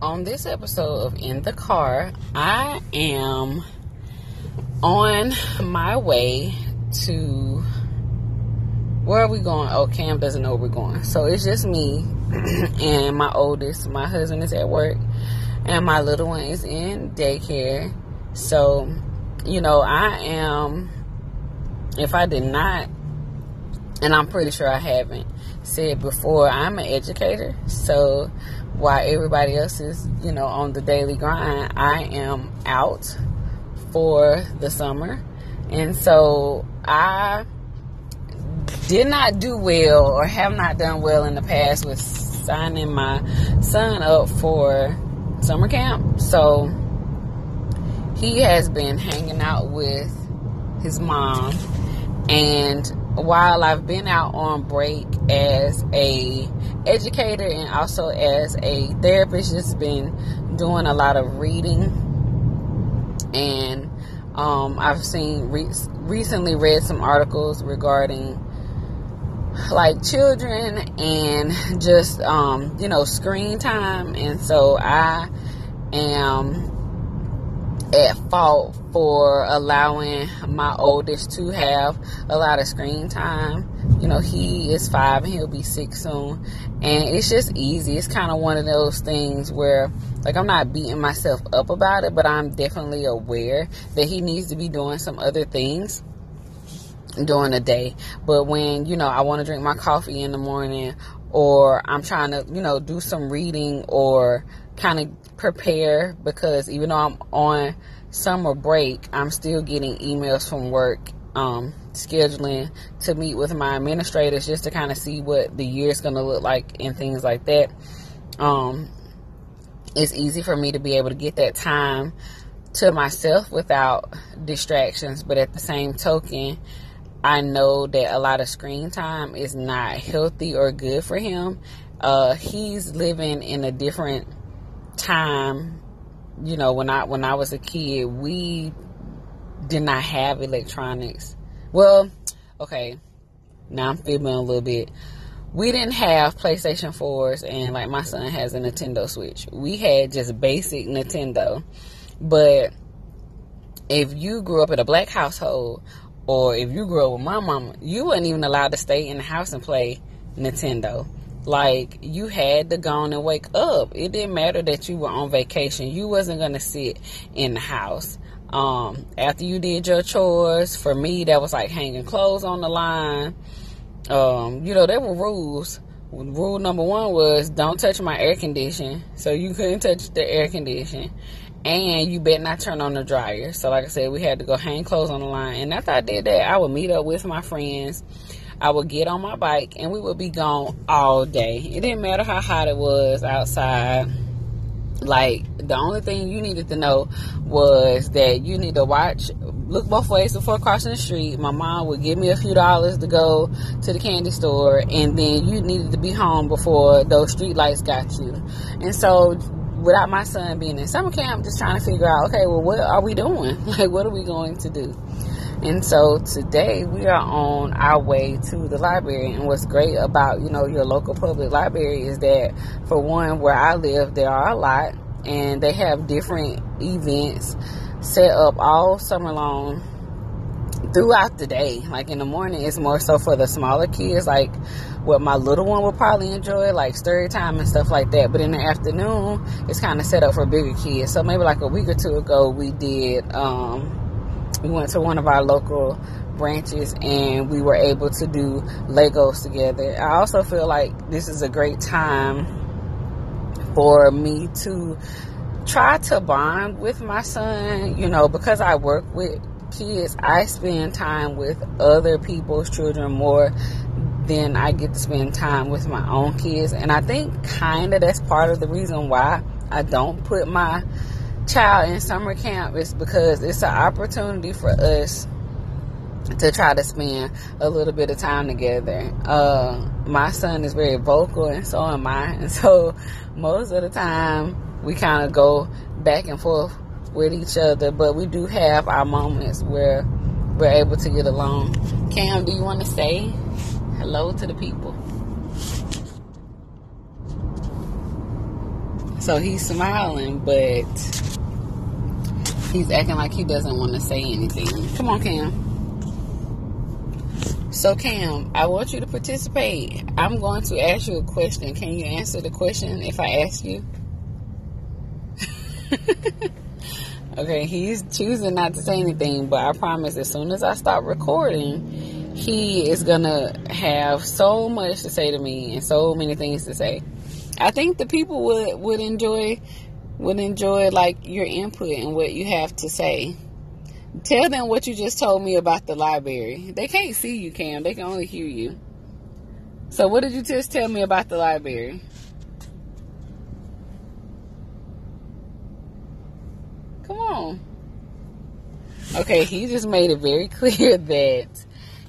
On this episode of In the Car, I am on my way to, where are we going? Oh, Cam doesn't know where we're going. So it's just me and my oldest. My husband is at work and my little one is in daycare. So, you know, I am, if I did not, and I'm pretty sure I haven't said before, I'm an educator. So while everybody else is, you know, on the daily grind, I am out for the summer. And so I did not do well, or have not done well in the past, with signing my son up for summer camp. So he has been hanging out with his mom, and while I've been out on break as a educator and also as a therapist, just been doing a lot of reading, and I've seen recently read some articles regarding like children and just you know, screen time. And so I am at fault for allowing my oldest to have a lot of screen time. You know, he is 5 and he'll be 6 soon, and it's just easy. It's kind of one of those things where, like, I'm not beating myself up about it, but I'm definitely aware that he needs to be doing some other things during the day. But when, you know, I want to drink my coffee in the morning, or I'm trying to, you know, do some reading or kind of prepare, because even though I'm on summer break, I'm still getting emails from work scheduling to meet with my administrators just to kind of see what the year's going to look like and things like that. It's easy for me to be able to get that time to myself without distractions, but at the same token, I know that a lot of screen time is not healthy or good for him. He's living in a different time. You know, when I was a kid, we did not have electronics. Well, okay, now I'm fibbing a little bit. We didn't have PlayStation 4s, and like my son has a Nintendo Switch. We had just basic Nintendo. But if you grew up in a black household, or if you grew up with my mama, you weren't even allowed to stay in the house and play Nintendo. Like, you had to go and wake up. It didn't matter that you were on vacation. You wasn't going to sit in the house. After you did your chores, for me, that was like hanging clothes on the line. You know, there were rules. Rule number 1 was, don't touch my air condition. So you couldn't touch the air condition. And you better not turn on the dryer. So like I said, we had to go hang clothes on the line. And after I did that, I would meet up with my friends. I would get on my bike and we would be gone all day. It didn't matter how hot it was outside. Like, the only thing you needed to know was that you need to look both ways before crossing the street. My mom would give me a few dollars to go to the candy store, and then you needed to be home before those street lights got you. And so, without my son being in summer camp, just trying to figure out, okay, well, what are we doing? Like, what are we going to do? And so today we are on our way to the library. And what's great about, you know, your local public library is that, for one, where I live, there are a lot, and they have different events set up all summer long throughout the day. Like, in the morning, it's more so for the smaller kids, like what my little one would probably enjoy, like story time and stuff like that. But in the afternoon, it's kind of set up for bigger kids. So maybe like a week or two ago, we did we went to one of our local branches, and we were able to do Legos together. I also feel like this is a great time for me to try to bond with my son. You know, because I work with kids, I spend time with other people's children more than I get to spend time with my own kids. And I think kind of that's part of the reason why I don't put my child in summer camp, is because it's an opportunity for us to try to spend a little bit of time together. My son is very vocal, and so am I, and so most of the time we kind of go back and forth with each other, but we do have our moments where we're able to get along. Cam, do you want to say hello to the people? So he's smiling, but he's acting like he doesn't want to say anything. Come on, Cam. So, Cam, I want you to participate. I'm going to ask you a question. Can you answer the question if I ask you? Okay, he's choosing not to say anything, but I promise as soon as I stop recording, he is going to have so much to say to me and so many things to say. I think the people would enjoy like your input and what you have to say. Tell them what you just told me about the library. They can't see you, Cam. They can only hear you. So what did you just tell me about the library? Come on. Okay, he just made it very clear that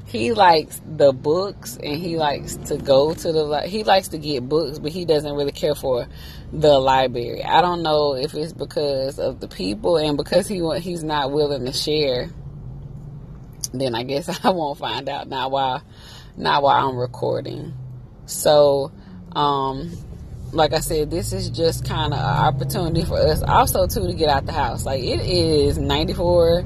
he likes the books and he likes to go to he likes to get books, but he doesn't really care for the library. I don't know if it's because of the people and because he's not willing to share. Then I guess I won't find out not while I'm recording. So, like I said, this is just kind of an opportunity for us also too to get out the house. Like, it is 94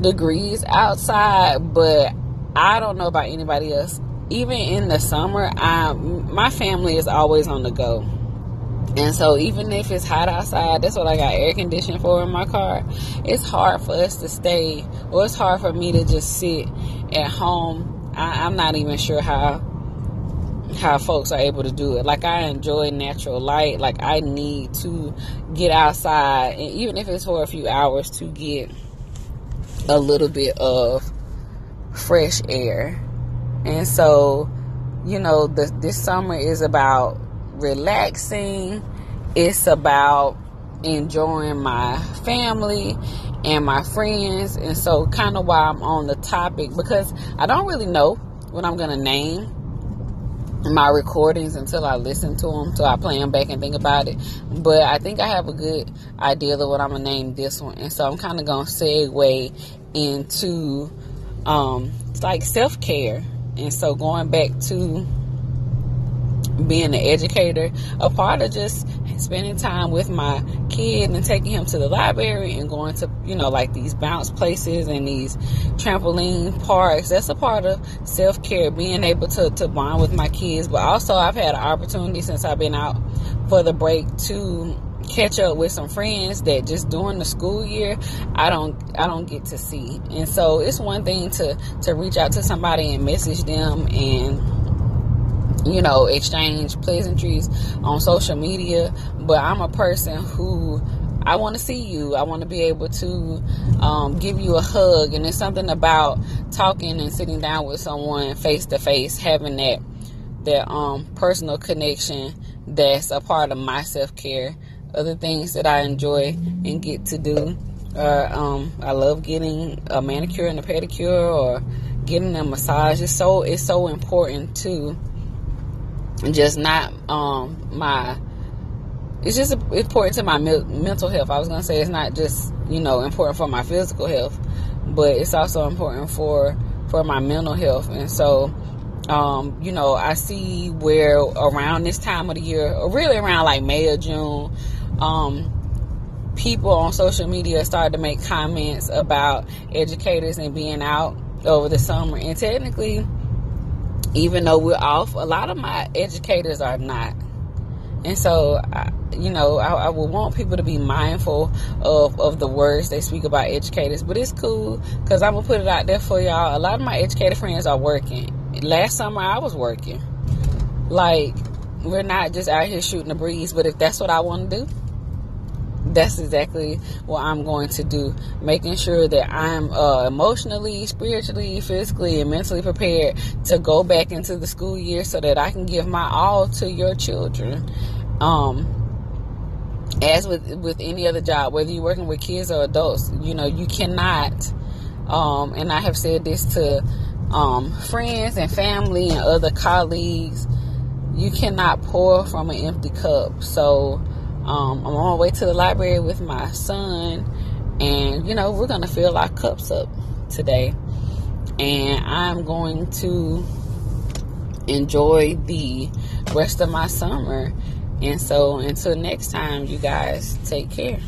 degrees outside, but I don't know about anybody else. Even in the summer, my family is always on the go. And so even if it's hot outside, that's what I got air conditioning for in my car. It's hard for us to stay, or it's hard for me to just sit at home. I'm not even sure how folks are able to do it. Like, I enjoy natural light. Like, I need to get outside, and even if it's for a few hours, to get a little bit of fresh air. And so, you know, this summer is about relaxing. It's about enjoying my family and my friends. And so, kind of why I'm on the topic, because I don't really know what I'm gonna name my recordings until I listen to them, so I play them back and think about it. But I think I have a good idea of what I'm gonna name this one. And so I'm kind of gonna segue into it's like self-care. And so, going back to being an educator, a part of just spending time with my kid and taking him to the library and going to, you know, like these bounce places and these trampoline parks, that's a part of self-care, being able to bond with my kids. But also, I've had an opportunity since I've been out for the break to catch up with some friends that just during the school year I don't get to see. And so it's one thing to reach out to somebody and message them and, you know, exchange pleasantries on social media, but I'm a person who, I want to see you. I want to be able to give you a hug. And there's something about talking and sitting down with someone face to face, having that personal connection. That's a part of my self-care. Other things that I enjoy and get to do are, I love getting a manicure and a pedicure, or getting a massage. It's so important to just not important to my mental health. I was gonna say it's not just, you know, important for my physical health, but it's also important for my mental health. And so, you know, I see where around this time of the year, or really around like May or June, people on social media start to make comments about educators and being out over the summer. And technically, even though we're off, a lot of my educators are not. And so, I would want people to be mindful of the words they speak about educators. But it's cool, because I'm going to put it out there for y'all. A lot of my educator friends are working. Last summer, I was working. Like, we're not just out here shooting the breeze, but if that's what I want to do, that's exactly what I'm going to do. Making sure that I'm emotionally, spiritually, physically, and mentally prepared to go back into the school year so that I can give my all to your children. As with any other job, whether you're working with kids or adults, you know, you cannot, and I have said this to friends and family and other colleagues, you cannot pour from an empty cup. So I'm on my way to the library with my son, and, you know, we're going to fill our cups up today, and I'm going to enjoy the rest of my summer And so until next time, you guys, take care.